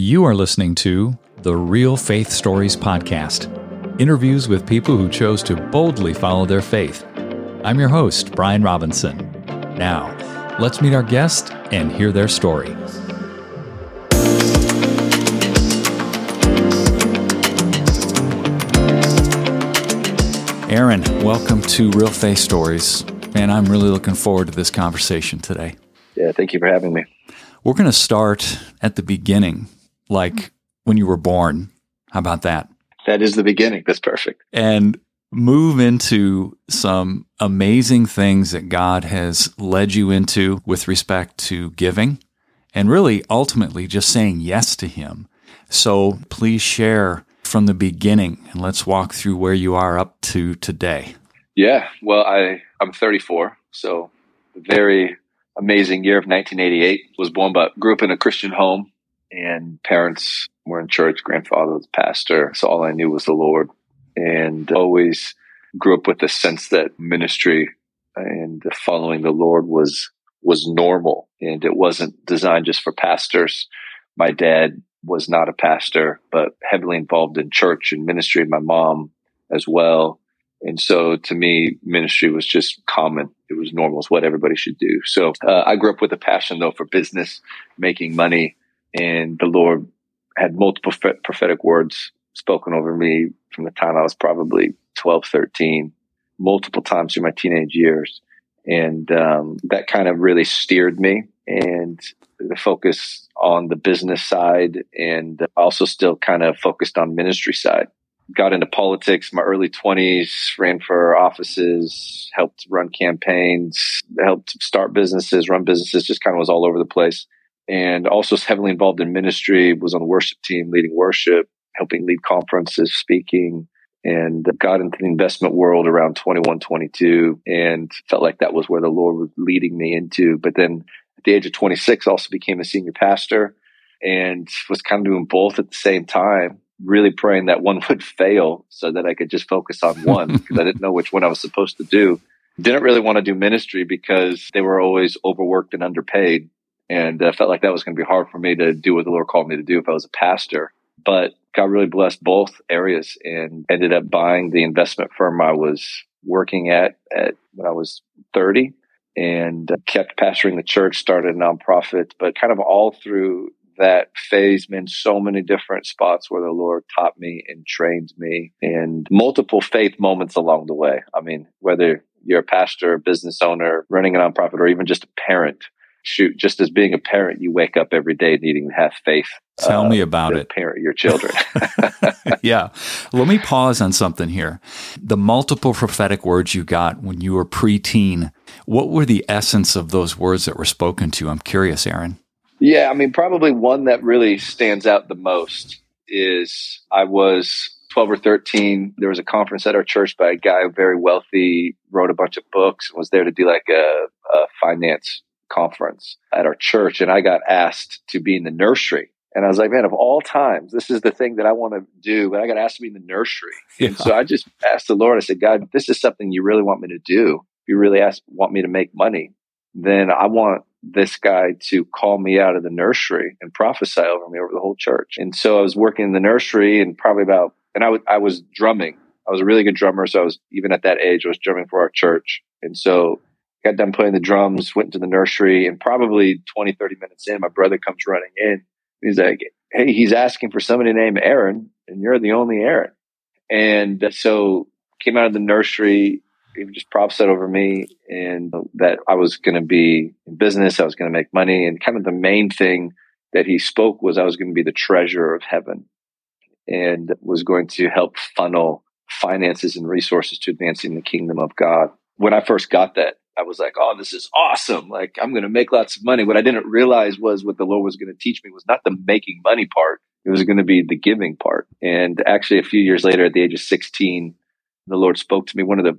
You are listening to the Real Faith Stories Podcast, interviews with people who chose to boldly follow their faith. I'm your host, Brian Robinson. Now, let's meet our guest and hear their story. Aaron, welcome to Real Faith Stories, and I'm really looking forward to this conversation today. Yeah, thank you for having me. We're going to start at the beginning. Like when you were born. How about that? That is the beginning. That's perfect. And move into some amazing things that God has led you into with respect to giving and really ultimately just saying yes to Him. So please share from the beginning and let's walk through where you are up to today. Yeah. Well, I'm 34, so very amazing year of 1988. Was born, but grew up in a Christian home. And parents were in church, grandfather was pastor, so all I knew was the Lord. And always grew up with the sense that ministry and following the Lord was normal, and it wasn't designed just for pastors. My dad was not a pastor, but heavily involved in church and ministry, my mom as well. And so to me, ministry was just common. It was normal. It's what everybody should do. So I grew up with a passion, though, for business, making money. And the Lord had multiple prophetic words spoken over me from the time I was probably 12, 13, multiple times through my teenage years. And that kind of really steered me, and the focus on the business side, and also still kind of focused on ministry side. Got into politics in my early 20s, ran for offices, helped run campaigns, helped start businesses, run businesses, just kind of was all over the place. And also was heavily involved in ministry, was on the worship team, leading worship, helping lead conferences, speaking, and got into the investment world around 21, 22, and felt like that was where the Lord was leading me into. But then at the age of 26, also became a senior pastor and was kind of doing both at the same time, really praying that one would fail so that I could just focus on one, because I didn't know which one I was supposed to do. Didn't really want to do ministry because they were always overworked and underpaid. And I felt like that was going to be hard for me to do what the Lord called me to do if I was a pastor. But God really blessed both areas, and ended up buying the investment firm I was working at when I was 30, and kept pastoring the church, started a nonprofit. But kind of all through that phase, been so many different spots where the Lord taught me and trained me, and multiple faith moments along the way. I mean, whether you're a pastor, a business owner, running a nonprofit, or even just a parent. Shoot, just as being a parent, you wake up every day needing to have faith. Tell me about it. Parent your children. Yeah. Let me pause on something here. The multiple prophetic words you got when you were preteen, what were the essence of those words that were spoken to you? I'm curious, Aaron. Yeah, I mean, probably one that really stands out the most is I was 12 or 13. There was a conference at our church by a guy very wealthy, wrote a bunch of books, and was there to do like a finance conference at our church, and I got asked to be in the nursery. And I was like, man, of all times, this is the thing that I want to do, but I got asked to be in the nursery. Yeah. And so I just asked the Lord, I said, God, this is something you really want me to do. If you really want me to make money, then I want this guy to call me out of the nursery and prophesy over me, over the whole church. And so I was working in the nursery, and probably about, and I was drumming. I was a really good drummer. So I was, even at that age, I was drumming for our church. And so got done playing the drums, went to the nursery, and probably 20, 30 minutes in, my brother comes running in. He's like, hey, he's asking for somebody named Aaron, and you're the only Aaron. And so came out of the nursery, he just prophesied over me, and that I was going to be in business, I was going to make money. And kind of the main thing that he spoke was I was going to be the treasurer of heaven, and was going to help funnel finances and resources to advancing the kingdom of God. When I first got that, I was like, oh, this is awesome. Like, I'm going to make lots of money. What I didn't realize was what the Lord was going to teach me was not the making money part. It was going to be the giving part. And actually, a few years later, at the age of 16, the Lord spoke to me. One of the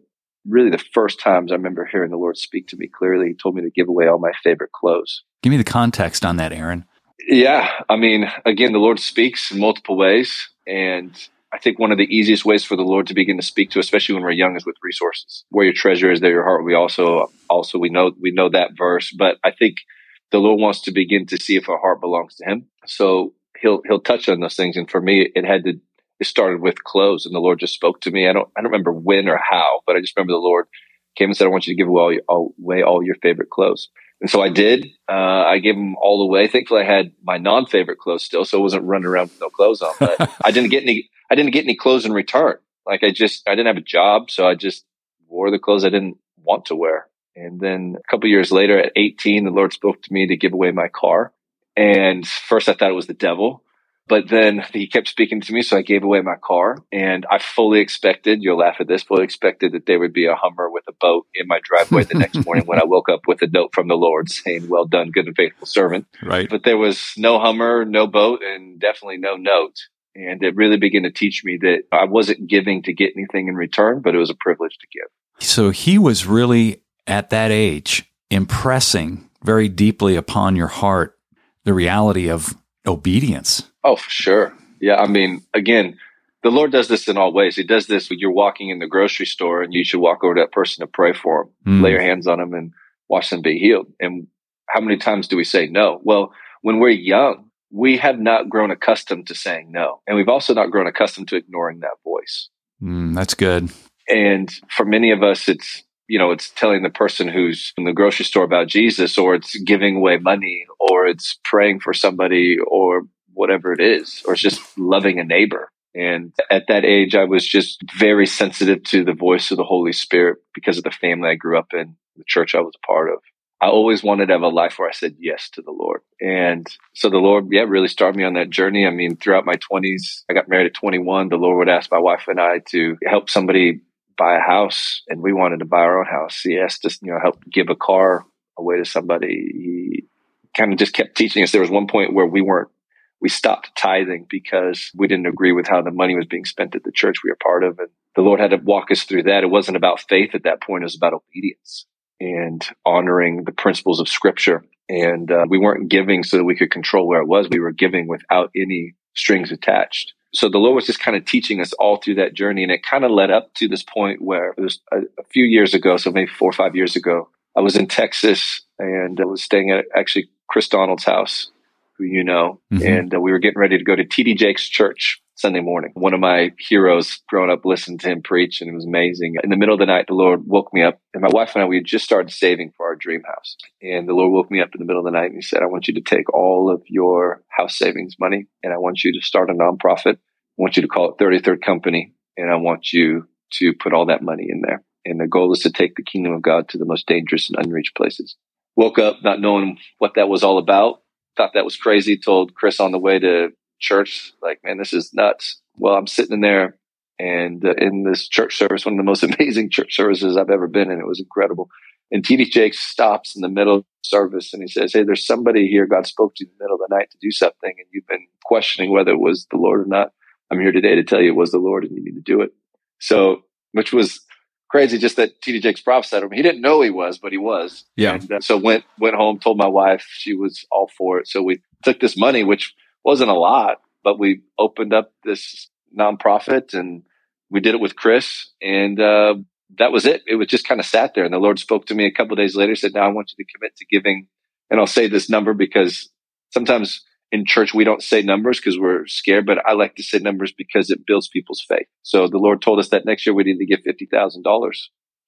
really the first times I remember hearing the Lord speak to me clearly, He told me to give away all my favorite clothes. Give me the context on that, Aaron. Yeah. I mean, again, the Lord speaks in multiple ways. And I think one of the easiest ways for the Lord to begin to speak to, especially when we're young, is with resources. Where your treasure is, there your heart. We also we know that verse, but I think the Lord wants to begin to see if our heart belongs to Him. So he'll touch on those things. And for me, it started with clothes, and the Lord just spoke to me. I don't remember when or how, but I just remember the Lord came and said, I want you to give away all your favorite clothes. And so I did. I gave them all away. Thankfully, I had my non-favorite clothes still, so I wasn't running around with no clothes on. But I didn't get any clothes in return. Like I didn't have a job, so I just wore the clothes I didn't want to wear. And then a couple of years later, at 18, the Lord spoke to me to give away my car. And first, I thought it was the devil, but then he kept speaking to me, so I gave away my car. And I fully expected that there would be a Hummer with a boat in my driveway the next morning when I woke up with a note from the Lord saying, well done, good and faithful servant. Right. But there was no Hummer, no boat, and definitely no note. And it really began to teach me that I wasn't giving to get anything in return, but it was a privilege to give. So he was really, at that age, impressing very deeply upon your heart the reality of obedience. Oh, for sure. Yeah. I mean, again, the Lord does this in all ways. He does this when you're walking in the grocery store and you should walk over to that person to pray for them, lay your hands on them and watch them be healed. And how many times do we say no? Well, when we're young, we have not grown accustomed to saying no. And we've also not grown accustomed to ignoring that voice. That's good. And for many of us, it's telling the person who's in the grocery store about Jesus, or it's giving away money, or it's praying for somebody, or whatever it is, or it's just loving a neighbor. And at that age, I was just very sensitive to the voice of the Holy Spirit because of the family I grew up in, the church I was a part of. I always wanted to have a life where I said yes to the Lord. And so the Lord, really started me on that journey. I mean, throughout my 20s, I got married at 21. The Lord would ask my wife and I to help somebody buy a house, and we wanted to buy our own house. He asked us, help give a car away to somebody. He kind of just kept teaching us. There was one point where we stopped tithing because we didn't agree with how the money was being spent at the church we were part of. And the Lord had to walk us through that. It wasn't about faith at that point. It was about obedience and honoring the principles of Scripture. And we weren't giving so that we could control where it was. We were giving without any strings attached. So the Lord was just kind of teaching us all through that journey. And it kind of led up to this point where it was a few years ago, so maybe 4 or 5 years ago, I was in Texas and I was staying at actually Chris Donald's house, who you know, and we were getting ready to go to T.D. Jakes' church Sunday morning. One of my heroes growing up listened to him preach, and it was amazing. In the middle of the night, the Lord woke me up, and my wife and I, we had just started saving for our dream house. And the Lord woke me up in the middle of the night, and he said, I want you to take all of your house savings money, and I want you to start a nonprofit. I want you to call it 33rd Company, and I want you to put all that money in there. And the goal is to take the kingdom of God to the most dangerous and unreached places. Woke up not knowing what that was all about. Thought that was crazy. Told Chris on the way to church, like, man, this is nuts. Well, I'm sitting in there and in this church service, one of the most amazing church services I've ever been in. It was incredible. And T.D. Jakes stops in the middle of the service and he says, hey, there's somebody here God spoke to in the middle of the night to do something, and you've been questioning whether it was the Lord or not. I'm here today to tell you it was the Lord and you need to do it. So, which was crazy, just that T.D. Jakes prophesied him. He didn't know he was, but he was. Yeah. And, so went home, told my wife, she was all for it. So we took this money, which wasn't a lot, but we opened up this nonprofit and we did it with Chris. And that was it. It was just kind of sat there. And the Lord spoke to me a couple of days later, said, now I want you to commit to giving. And I'll say this number because sometimes in church, we don't say numbers because we're scared, but I like to say numbers because it builds people's faith. So the Lord told us that next year we need to give $50,000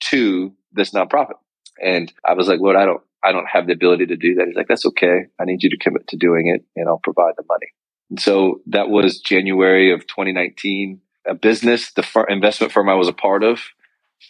to this nonprofit. And I was like, Lord, I don't have the ability to do that. He's like, that's okay. I need you to commit to doing it and I'll provide the money. And so that was January of 2019. A business, the investment firm I was a part of,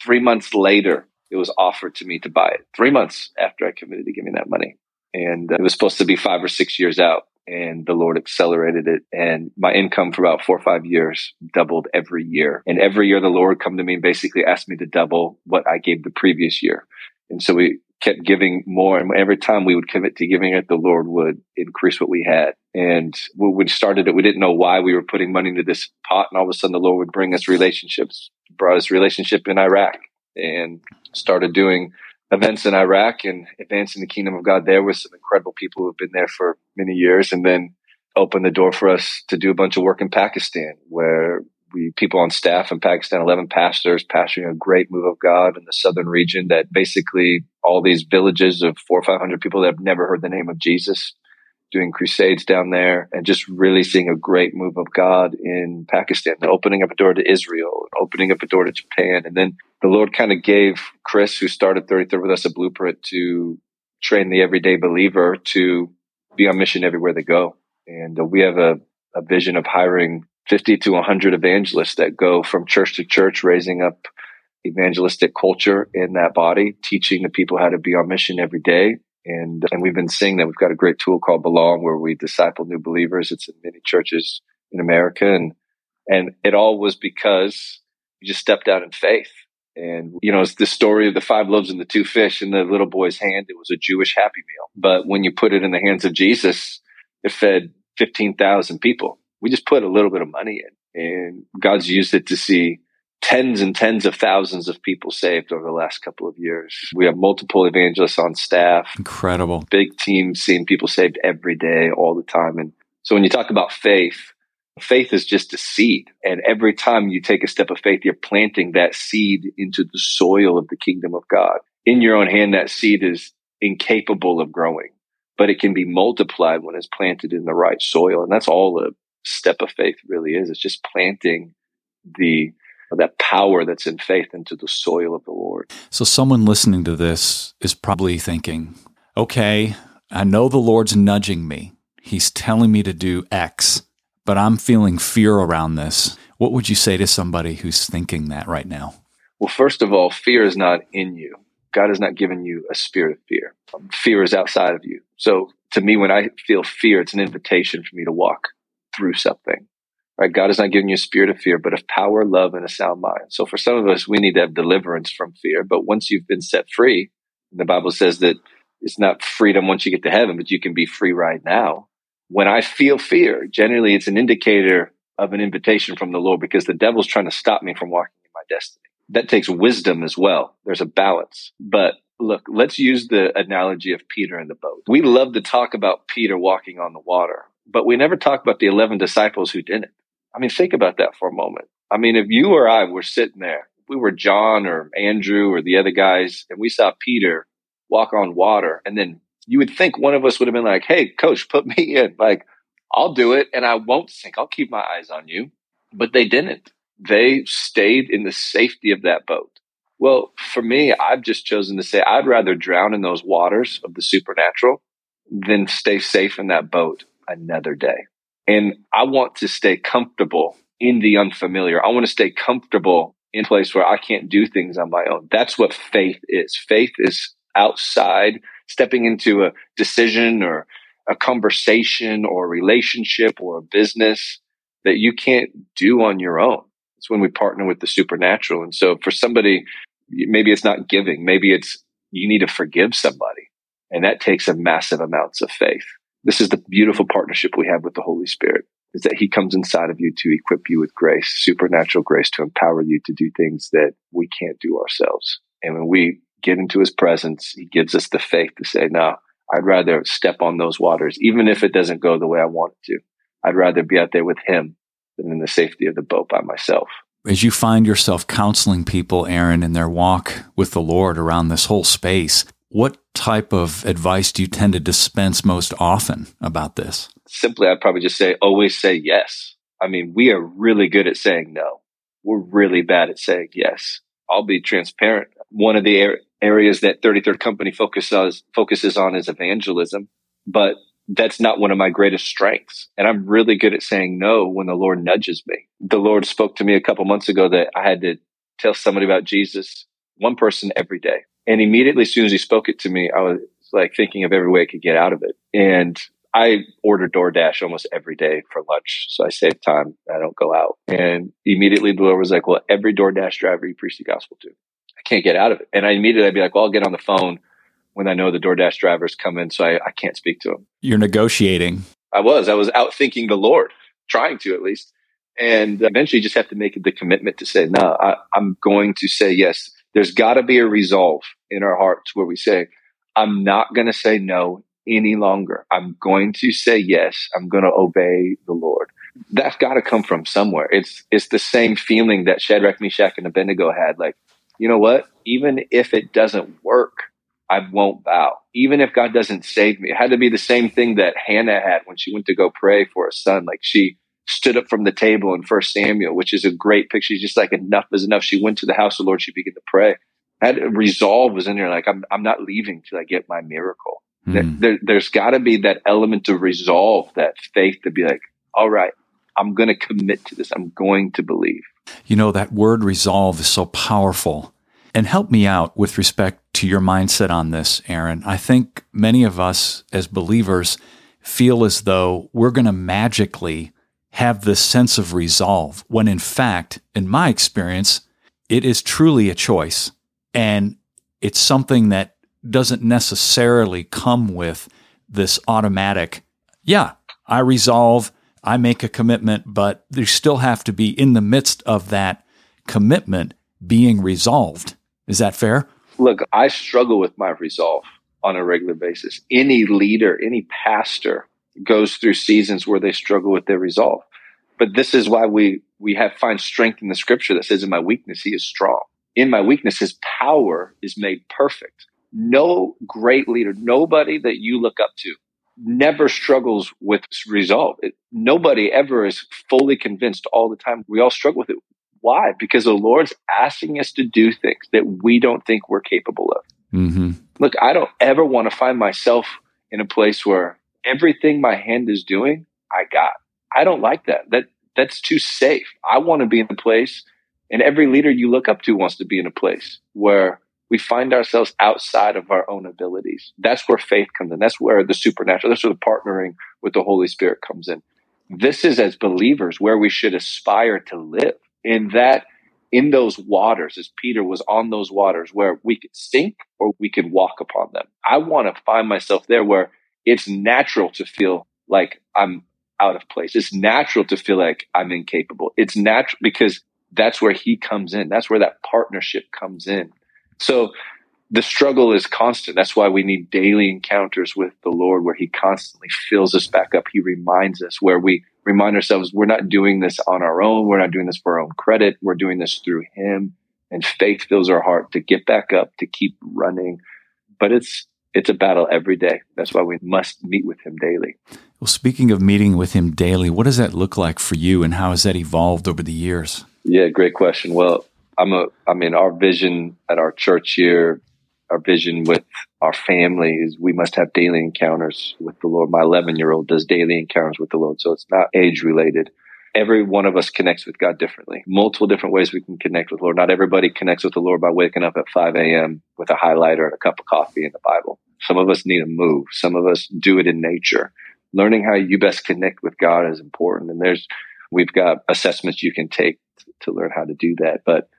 3 months later, it was offered to me to buy it. 3 months after I committed to giving that money. And it was supposed to be 5 or 6 years out. And the Lord accelerated it. And my income for about 4 or 5 years doubled every year. And every year the Lord come to me and basically asked me to double what I gave the previous year. And so we kept giving more. And every time we would commit to giving it, the Lord would increase what we had. And when we started it, we didn't know why we were putting money into this pot. And all of a sudden the Lord would bring us relationships, brought us relationship in Iraq and started doing events in Iraq and advancing the kingdom of God there with some incredible people who have been there for many years, and then opened the door for us to do a bunch of work in Pakistan, where people on staff in Pakistan, 11 pastors, pastoring a great move of God in the southern region that basically all these villages of 400 or 500 people that have never heard the name of Jesus doing crusades down there and just really seeing a great move of God in Pakistan, and opening up a door to Israel, opening up a door to Japan. And then the Lord kind of gave Chris, who started 33rd with us, a blueprint to train the everyday believer to be on mission everywhere they go. And we have a vision of hiring 50 to 100 evangelists that go from church to church, raising up evangelistic culture in that body, teaching the people how to be on mission every day. And we've been seeing that. We've got a great tool called Belong, where we disciple new believers. It's in many churches in America. And it all was because you just stepped out in faith. And, you know, it's the story of the 5 loaves and the 2 fish in the little boy's hand. It was a Jewish happy meal. But when you put it in the hands of Jesus, it fed 15,000 people. We just put a little bit of money in, and God's used it to see tens and tens of thousands of people saved over the last couple of years. We have multiple evangelists on staff. Incredible. Big teams seeing people saved every day, all the time. And so when you talk about faith, faith is just a seed. And every time you take a step of faith, you're planting that seed into the soil of the kingdom of God. In your own hand, that seed is incapable of growing, but it can be multiplied when it's planted in the right soil. And that's all a step of faith really is. It's just planting that power that's in faith into the soil of the Lord. So someone listening to this is probably thinking, okay, I know the Lord's nudging me. He's telling me to do X, but I'm feeling fear around this. What would you say to somebody who's thinking that right now? Well, first of all, fear is not in you. God has not given you a spirit of fear. Fear is outside of you. So to me, when I feel fear, it's an invitation for me to walk through something. Right? God has not given you a spirit of fear, but of power, love, and a sound mind. So for some of us, we need to have deliverance from fear. But once you've been set free, and the Bible says that it's not freedom once you get to heaven, but you can be free right now. When I feel fear, generally it's an indicator of an invitation from the Lord, because the devil's trying to stop me from walking in my destiny. That takes wisdom as well. There's a balance. But look, let's use the analogy of Peter and the boat. We love to talk about Peter walking on the water, but we never talk about the 11 disciples who didn't. I mean, think about that for a moment. I mean, if you or I were sitting there, if we were John or Andrew or the other guys, and we saw Peter walk on water, and then you would think one of us would have been like, hey, coach, put me in. Like, I'll do it, and I won't sink. I'll keep my eyes on you. But they didn't. They stayed in the safety of that boat. Well, for me, I've just chosen to say I'd rather drown in those waters of the supernatural than stay safe in that boat another day. And I want to stay comfortable in the unfamiliar. I want to stay comfortable in a place where I can't do things on my own. That's what faith is. Faith is outside, stepping into a decision or a conversation or a relationship or a business that you can't do on your own. It's when we partner with the supernatural. And so for somebody, maybe it's not giving. Maybe it's you need to forgive somebody. And that takes a massive amounts of faith. This is the beautiful partnership we have with the Holy Spirit, is that he comes inside of you to equip you with grace, supernatural grace, to empower you to do things that we can't do ourselves. And when we get into his presence, he gives us the faith to say, no, I'd rather step on those waters, even if it doesn't go the way I want it to. I'd rather be out there with him than in the safety of the boat by myself. As you find yourself counseling people, Aaron, in their walk with the Lord around this whole space, what type of advice do you tend to dispense most often about this? Simply, I'd probably just say, always say yes. I mean, we are really good at saying no. We're really bad at saying yes. I'll be transparent. One of the areas that 33rd Company focuses on is evangelism, but that's not one of my greatest strengths. And I'm really good at saying no when the Lord nudges me. The Lord spoke to me a couple months ago that I had to tell somebody about Jesus, one person every day. And immediately, as soon as he spoke it to me, I was like thinking of every way I could get out of it. And I order DoorDash almost every day for lunch. So I save time. I don't go out. And immediately the Lord was like, well, every DoorDash driver you preach the gospel to. I can't get out of it. And I'd be like, well, I'll get on the phone when I know the DoorDash driver's coming. So I can't speak to him. You're negotiating. I was outthinking the Lord, trying to at least. And eventually you just have to make the commitment to say, no, I'm going to say yes. There's got to be a resolve in our hearts where we say, I'm not going to say no any longer. I'm going to say yes. I'm going to obey the Lord. That's got to come from somewhere. It's the same feeling that Shadrach, Meshach, and Abednego had. Like, you know what? Even if it doesn't work, I won't bow, even if God doesn't save me. It had to be the same thing that Hannah had when she went to go pray for a son. Like, she stood up from the table in 1 Samuel, which is a great picture. She's just like, enough is enough. She went to the house of the Lord. She began to pray. That resolve was in her. Like, I'm not leaving till I get my miracle. Mm. There's got to be that element of resolve, that faith to be like, all right, I'm going to commit to this. I'm going to believe. You know, that word resolve is so powerful. And help me out with respect to your mindset on this, Aaron. I think many of us as believers feel as though we're going to magically have this sense of resolve, when in fact, in my experience, it is truly a choice. And it's something that doesn't necessarily come with this automatic, yeah, I resolve, I make a commitment, but there still have to be, in the midst of that commitment, being resolved. Is that fair? Look, I struggle with my resolve on a regular basis. Any leader, any pastor goes through seasons where they struggle with their resolve. But this is why we find strength in the scripture that says, in my weakness, he is strong. In my weakness, his power is made perfect. No great leader, nobody that you look up to, never struggles with resolve. Nobody ever is fully convinced all the time. We all struggle with it. Why? Because the Lord's asking us to do things that we don't think we're capable of. Mm-hmm. Look, I don't ever want to find myself in a place where everything my hand is doing, I got. I don't like that. That's too safe. I want to be in a place, and every leader you look up to wants to be in a place where we find ourselves outside of our own abilities. That's where faith comes in. That's where the supernatural, that's where the partnering with the Holy Spirit comes in. This is, as believers, where we should aspire to live. In those waters, as Peter was on those waters, where we could sink or we could walk upon them. I want to find myself there where it's natural to feel like I'm out of place. It's natural to feel like I'm incapable. It's natural, because that's where he comes in. That's where that partnership comes in. So the struggle is constant. That's why we need daily encounters with the Lord, where he constantly fills us back up. He reminds us, where we remind ourselves we're not doing this on our own. We're not doing this for our own credit. We're doing this through him. And faith fills our heart to get back up, to keep running. But it's a battle every day. That's why we must meet with him daily. Well, speaking of meeting with him daily, what does that look like for you, and how has that evolved over the years? Yeah, great question. Well, our vision at our church here, our vision with our family is we must have daily encounters with the Lord. My 11-year-old does daily encounters with the Lord, so it's not age-related. Every one of us connects with God differently. Multiple different ways we can connect with the Lord. Not everybody connects with the Lord by waking up at 5 a.m. with a highlighter and a cup of coffee and the Bible. Some of us need a move. Some of us do it in nature. Learning how you best connect with God is important, and we've got assessments you can take to learn how to do that. But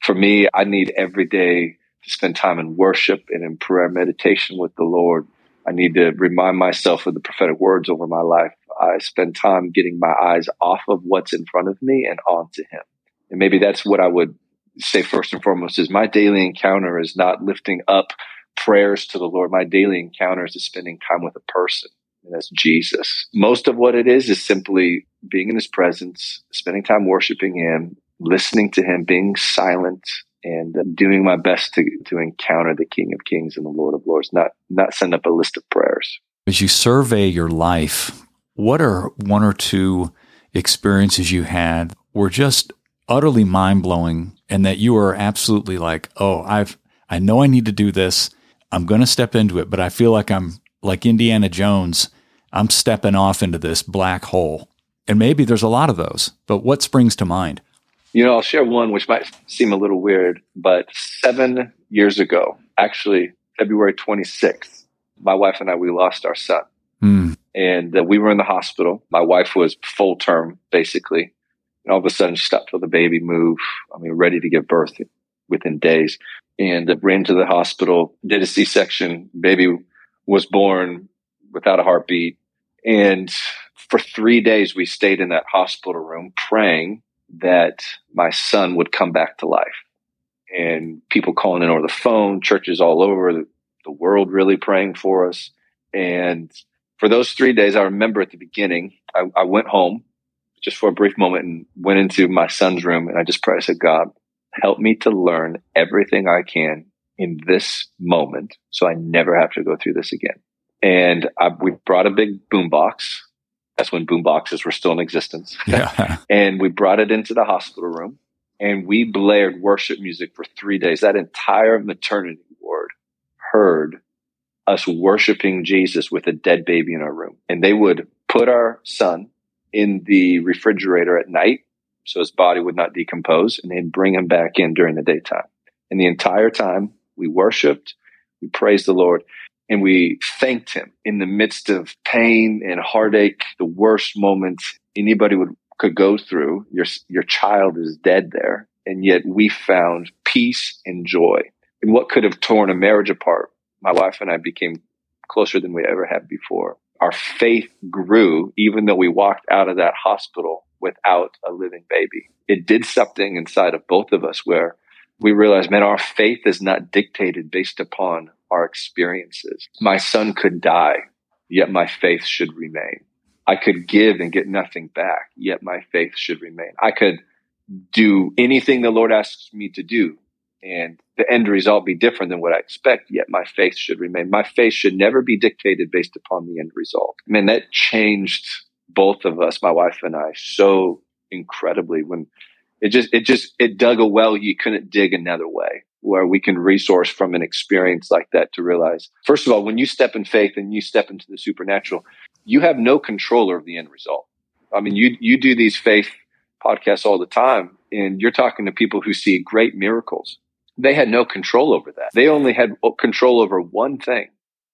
for me, I need every day to spend time in worship and in prayer meditation with the Lord. I need to remind myself of the prophetic words over my life. I spend time getting my eyes off of what's in front of me and onto him. And maybe that's what I would say first and foremost, is my daily encounter is not lifting up prayers to the Lord. My daily encounter is spending time with a person, and that's Jesus. Most of what it is simply being in his presence, spending time worshiping him, listening to him, being silent, and doing my best to encounter the King of Kings and the Lord of Lords, not send up a list of prayers. As you survey your life, what are one or two experiences you had were just utterly mind-blowing, and that you were absolutely like, oh, I know I need to do this. I'm going to step into it, but I feel like I'm like Indiana Jones. I'm stepping off into this black hole. And maybe there's a lot of those, but what springs to mind? You know, I'll share one which might seem a little weird, but 7 years ago, actually February 26th, my wife and I, we lost our son. Mm. And we were in the hospital. My wife was full term, basically. And all of a sudden, she stopped with the baby move. I mean, ready to give birth within days. And ran to the hospital, did a C-section. Baby was born without a heartbeat. And for 3 days, we stayed in that hospital room praying that my son would come back to life. And people calling in over the phone, churches all over the world really praying for us. And for those 3 days, I remember at the beginning, I went home just for a brief moment and went into my son's room, and I just prayed. I said, God, help me to learn everything I can in this moment, so I never have to go through this again. And we brought a big boombox. That's when boomboxes were still in existence. Yeah. And we brought it into the hospital room, and we blared worship music for 3 days. That entire maternity ward heard us worshiping Jesus with a dead baby in our room. And they would put our son in the refrigerator at night so his body would not decompose, and then bring him back in during the daytime. And the entire time we worshiped, we praised the Lord, and we thanked him in the midst of pain and heartache, the worst moment anybody could go through. Your child is dead there, and yet we found peace and joy. And what could have torn a marriage apart, my wife and I became closer than we ever had before. Our faith grew, even though we walked out of that hospital without a living baby. It did something inside of both of us where we realized, man, our faith is not dictated based upon our experiences. My son could die, yet my faith should remain. I could give and get nothing back, yet my faith should remain. I could do anything the Lord asks me to do, and the end result be different than what I expect, yet my faith should remain. My faith should never be dictated based upon the end result. Man, that changed both of us, my wife and I, so incredibly. When it dug a well you couldn't dig another way, where we can resource from an experience like that to realize, first of all, when you step in faith and you step into the supernatural, you have no control over the end result. I mean, you do these faith podcasts all the time, and you're talking to people who see great miracles. They had no control over that. They only had control over one thing,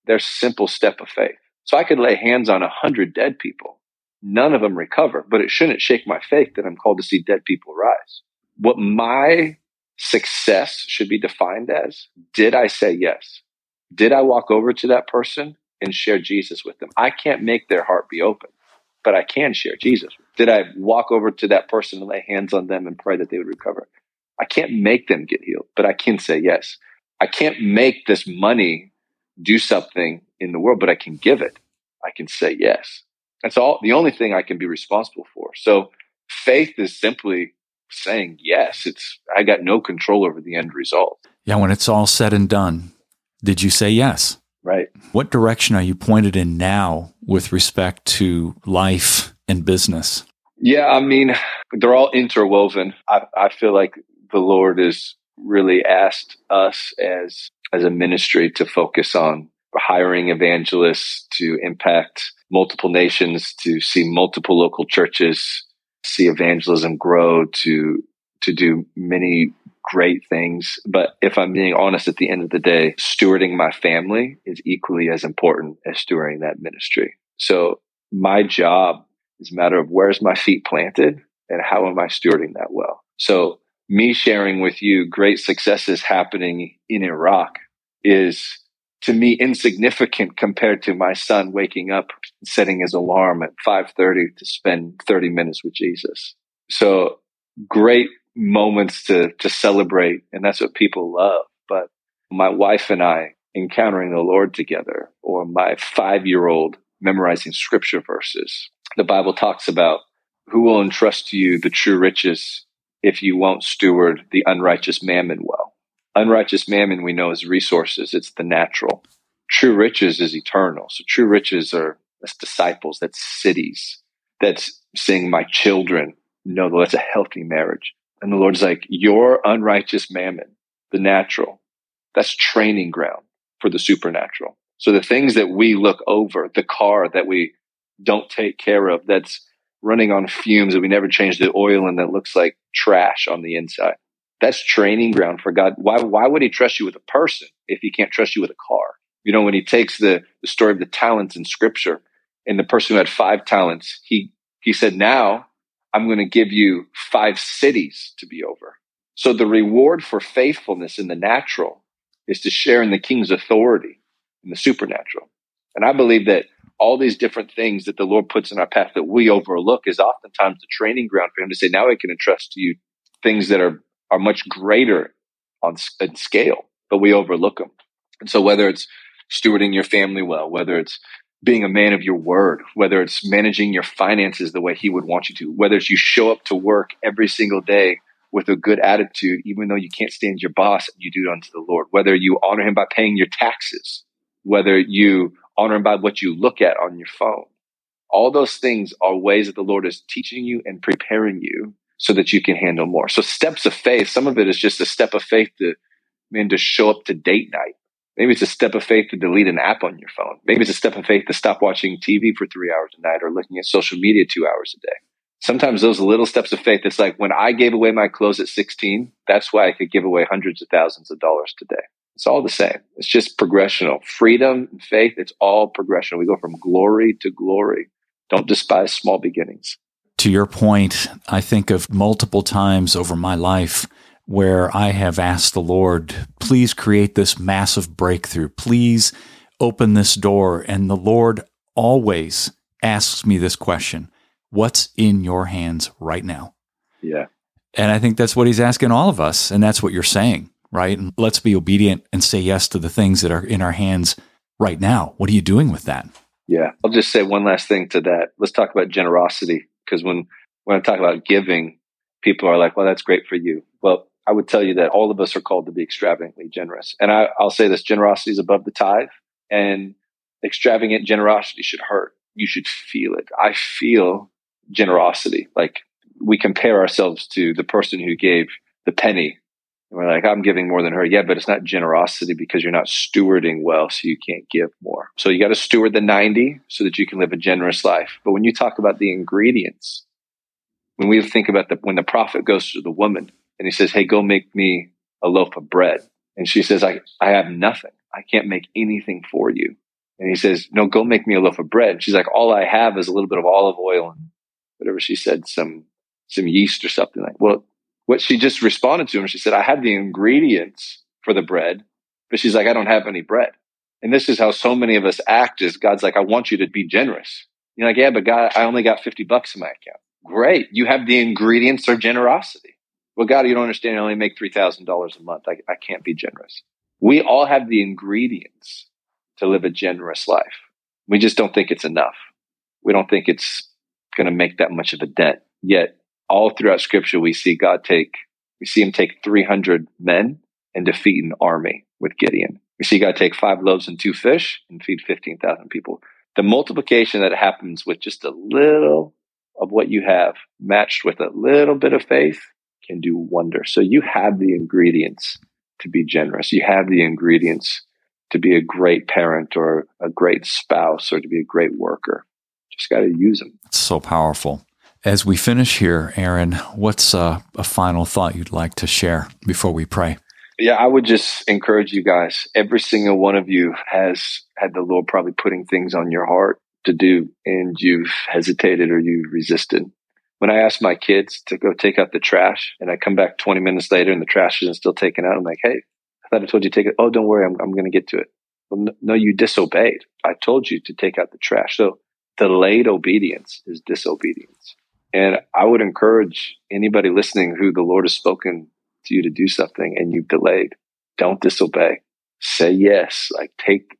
their simple step of faith. So I could lay hands on 100 dead people. None of them recover, but it shouldn't shake my faith that I'm called to see dead people rise. What my success should be defined as, did I say yes? Did I walk over to that person and share Jesus with them? I can't make their heart be open, but I can share Jesus. Did I walk over to that person and lay hands on them and pray that they would recover? I can't make them get healed, but I can say yes. I can't make this money do something in the world, but I can give it. I can say yes. That's all. The only thing I can be responsible for. So faith is simply saying yes. I got no control over the end result. Yeah, when it's all said and done, did you say yes? Right. What direction are you pointed in now with respect to life and business? Yeah, I mean, they're all interwoven. I feel like the Lord has really asked us as a ministry to focus on hiring evangelists to impact multiple nations, to see multiple local churches, see evangelism grow, to do many great things. But if I'm being honest, at the end of the day, stewarding my family is equally as important as stewarding that ministry. So my job is a matter of where's my feet planted and how am I stewarding that well. So me sharing with you great successes happening in Iraq is, to me, insignificant compared to my son waking up and setting his alarm at 5:30 to spend 30 minutes with Jesus. So great moments to celebrate, and that's what people love. But my wife and I encountering the Lord together, or my 5-year-old memorizing scripture verses. The Bible talks about who will entrust to you the true riches if you won't steward the unrighteous mammon well. Unrighteous mammon, we know, is resources. It's the natural. True riches is eternal. So true riches are, that's disciples, that's cities, that's seeing my children know that's a healthy marriage. And the Lord's like, your unrighteous mammon, the natural, that's training ground for the supernatural. So the things that we look over, the car that we don't take care of, that's running on fumes that we never change the oil and that looks like trash on the inside. That's training ground for God. Why would he trust you with a person if he can't trust you with a car? You know, when he takes the story of the talents in scripture and the person who had 5 talents, he said, now I'm going to give you 5 cities to be over. So the reward for faithfulness in the natural is to share in the king's authority in the supernatural. And I believe that all these different things that the Lord puts in our path that we overlook is oftentimes the training ground for him to say, now I can entrust to you things that are much greater in scale, but we overlook them. And so whether it's stewarding your family well, whether it's being a man of your word, whether it's managing your finances the way he would want you to, whether it's you show up to work every single day with a good attitude, even though you can't stand your boss, and you do it unto the Lord. Whether you honor him by paying your taxes, whether you honor him by what you look at on your phone. All those things are ways that the Lord is teaching you and preparing you so that you can handle more. So steps of faith, some of it is just a step of faith to show up to date night. Maybe it's a step of faith to delete an app on your phone. Maybe it's a step of faith to stop watching TV for 3 hours a night or looking at social media 2 hours a day. Sometimes those little steps of faith, it's like when I gave away my clothes at 16, that's why I could give away hundreds of thousands of dollars today. It's all the same. It's just progressional. Freedom and faith, it's all progression. We go from glory to glory. Don't despise small beginnings. To your point, I think of multiple times over my life where I have asked the Lord, please create this massive breakthrough. Please open this door. And the Lord always asks me this question, what's in your hands right now? Yeah. And I think that's what he's asking all of us. And that's what you're saying, right? And let's be obedient and say yes to the things that are in our hands right now. What are you doing with that? Yeah. I'll just say one last thing to that. Let's talk about generosity. Because when I talk about giving, people are like, well, that's great for you. Well, I would tell you that all of us are called to be extravagantly generous. And I'll say this, generosity is above the tithe, and extravagant generosity should hurt. You should feel it. I feel generosity. Like we compare ourselves to the person who gave the penny. And we're like, I'm giving more than her. Yeah, but it's not generosity because you're not stewarding well, so you can't give more. So you got to steward the 90 so that you can live a generous life. But when you talk about the ingredients, when we think about when the prophet goes to the woman and he says, hey, go make me a loaf of bread. And she says, I have nothing. I can't make anything for you. And he says, no, go make me a loaf of bread. And she's like, all I have is a little bit of olive oil and whatever she said, some yeast or something like, well, what she just responded to him, she said, I had the ingredients for the bread, but she's like, I don't have any bread. And this is how so many of us act is God's like, I want you to be generous. You're like, yeah, but God, I only got $50 in my account. Great. You have the ingredients of generosity. Well, God, you don't understand. I only make $3,000 a month. I can't be generous. We all have the ingredients to live a generous life. We just don't think it's enough. We don't think it's going to make that much of a dent. Yet all throughout Scripture, we see him take 300 men and defeat an army with Gideon. We see God take 5 loaves and 2 fish and feed 15,000 people. The multiplication that happens with just a little of what you have matched with a little bit of faith can do wonders. So you have the ingredients to be generous. You have the ingredients to be a great parent or a great spouse or to be a great worker. Just got to use them. It's so powerful. As we finish here, Aaron, what's a final thought you'd like to share before we pray? Yeah, I would just encourage you guys. Every single one of you has had the Lord probably putting things on your heart to do, and you've hesitated or you've resisted. When I asked my kids to go take out the trash, and I come back 20 minutes later and the trash isn't still taken out, I'm like, hey, I thought I told you to take it. Oh, don't worry, I'm going to get to it. Well, no, you disobeyed. I told you to take out the trash. So delayed obedience is disobedience. And I would encourage anybody listening who the Lord has spoken to you to do something and you've delayed, don't disobey. Say yes. Like take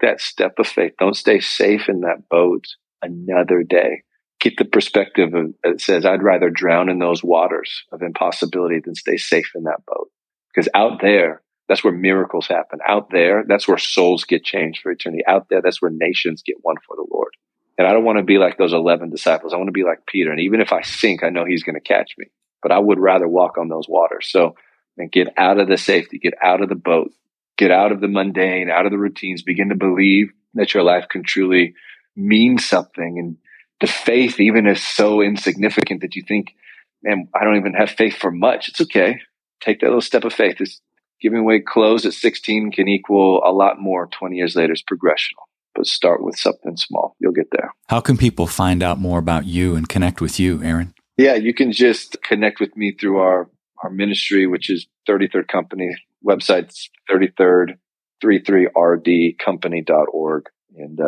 that step of faith. Don't stay safe in that boat another day. Get the perspective of it says, I'd rather drown in those waters of impossibility than stay safe in that boat. Because out there, that's where miracles happen. Out there, that's where souls get changed for eternity. Out there, that's where nations get won for the Lord. And I don't want to be like those 11 disciples. I want to be like Peter. And even if I sink, I know he's going to catch me. But I would rather walk on those waters. So and get out of the safety. Get out of the boat. Get out of the mundane, out of the routines. Begin to believe that your life can truly mean something. And the faith, even if so insignificant that you think, man, I don't even have faith for much. It's okay. Take that little step of faith. It's giving away clothes at 16 can equal a lot more 20 years later. It's progressional. But start with something small. You'll get there. How can people find out more about you and connect with you, Aaron? Yeah, you can just connect with me through our ministry, which is 33rd Company. Website's 33rdcompany.org. And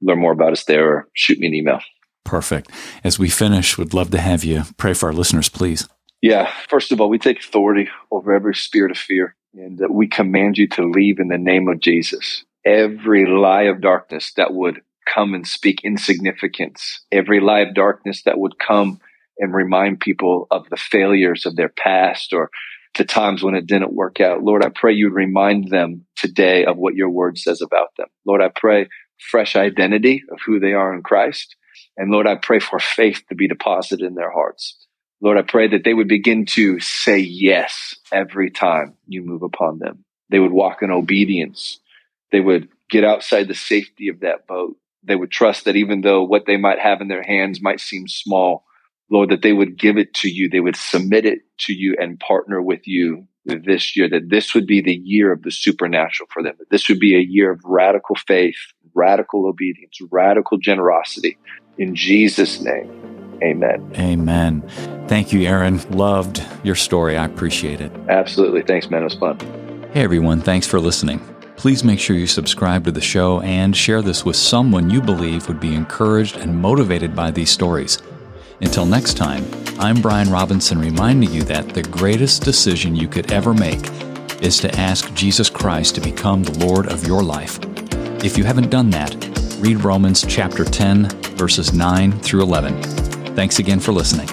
learn more about us there or shoot me an email. Perfect. As we finish, we'd love to have you pray for our listeners, please. Yeah. First of all, we take authority over every spirit of fear. And we command you to leave in the name of Jesus. Every lie of darkness that would come and speak insignificance, every lie of darkness that would come and remind people of the failures of their past or the times when it didn't work out. Lord, I pray you remind them today of what your word says about them. Lord, I pray fresh identity of who they are in Christ. And Lord, I pray for faith to be deposited in their hearts. Lord, I pray that they would begin to say yes every time you move upon them. They would walk in obedience. They would get outside the safety of that boat. They would trust that even though what they might have in their hands might seem small, Lord, that they would give it to you. They would submit it to you and partner with you this year, that this would be the year of the supernatural for them, that this would be a year of radical faith, radical obedience, radical generosity. In Jesus' name, amen. Amen. Thank you, Aaron. Loved your story. I appreciate it. Absolutely. Thanks, man. It was fun. Hey, everyone. Thanks for listening. Please make sure you subscribe to the show and share this with someone you believe would be encouraged and motivated by these stories. Until next time, I'm Brian Robinson reminding you that the greatest decision you could ever make is to ask Jesus Christ to become the Lord of your life. If you haven't done that, read Romans chapter 10, verses 9 through 11. Thanks again for listening.